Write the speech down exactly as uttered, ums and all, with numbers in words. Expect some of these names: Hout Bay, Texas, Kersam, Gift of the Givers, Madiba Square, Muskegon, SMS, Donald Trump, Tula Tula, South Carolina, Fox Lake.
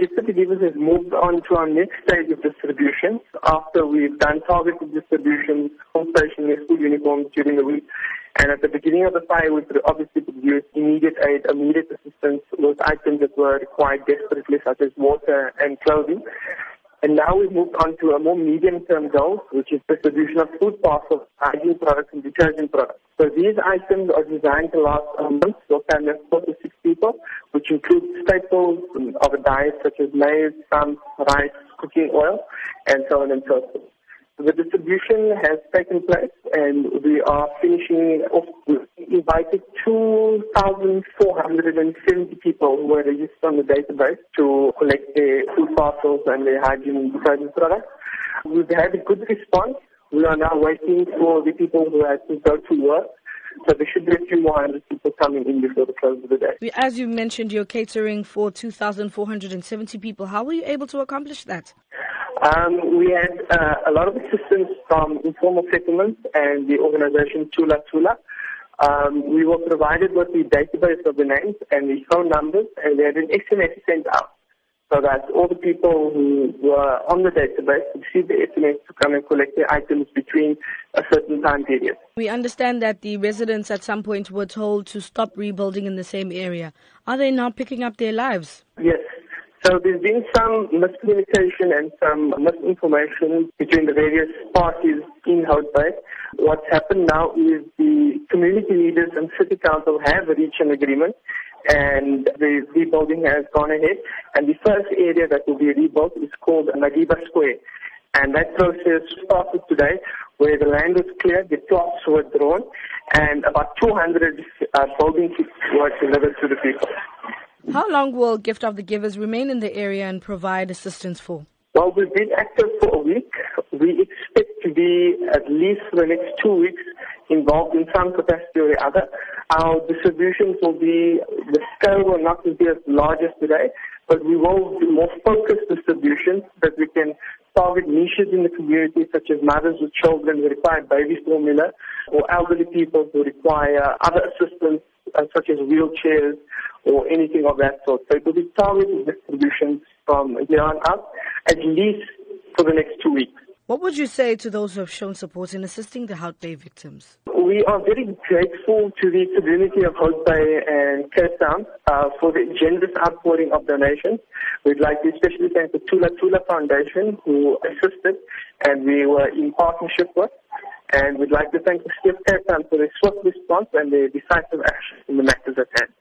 Gift of the Givers has moved on to our next stage of distributions. After we've done targeted distributions, home stationery, school uniforms during the week, and at the beginning of the fire, we could obviously produce immediate aid, immediate assistance, those items that were required desperately, such as water and clothing. And now we've moved on to a more medium-term goal, which is distribution of food parcels, hygiene products, and detergent products. So these items are designed to last a month, so family of four to six people, which includes staples of a diet, such as maize, some rice, cooking oil, and so on and so forth. The distribution has taken place, and we are finishing off. We invited two thousand four hundred seventy people who were registered on the database to collect their food parcels and their hygiene and detergent products. We've had a good response. We are now waiting for the people who have to go to work. So there should be a few more hundred people coming in before the close of the day. As you mentioned, you're catering for two thousand four hundred seventy people. How were you able to accomplish that? Um, we had uh, a lot of assistance from informal settlements and the organization Tula Tula. Um, we were provided with the database of the names and the phone numbers, and they had an S M S sent out so that all the people who were on the database received the S M S to come and collect their items between a certain time period. We understand that the residents at some point were told to stop rebuilding in the same area. Are they now picking up their lives? Yes. So there's been some miscommunication and some misinformation between the various parties in Hout Bay. What's happened now is the community leaders and city council have reached an agreement, and the rebuilding has gone ahead. And the first area that will be rebuilt is called Madiba Square. And that process started today, where the land was cleared, the plots were drawn, and about two hundred uh, building kits were delivered to the people. How long will Gift of the Givers remain in the area and provide assistance for? Well, we've been active for a week. We expect to be at least for the next two weeks involved in some capacity or the other. Our distributions will be, the scale will not be as large as today, but we will do more focused distributions that we can target niches in the community, such as mothers with children who require baby formula, or elderly people who require other assistance, uh, such as wheelchairs, or anything of that sort. So it will be targeted distributions from here on up, at least for the next two weeks. What would you say to those who have shown support in assisting the Hout Bay victims? We are very grateful to the community of Hout Bay and Kersam uh, for the generous outpouring of donations. We'd like to especially thank the Tula Tula Foundation, who assisted and we were in partnership with. And we'd like to thank the City of Kersam for their swift response and their decisive action in the matters at hand.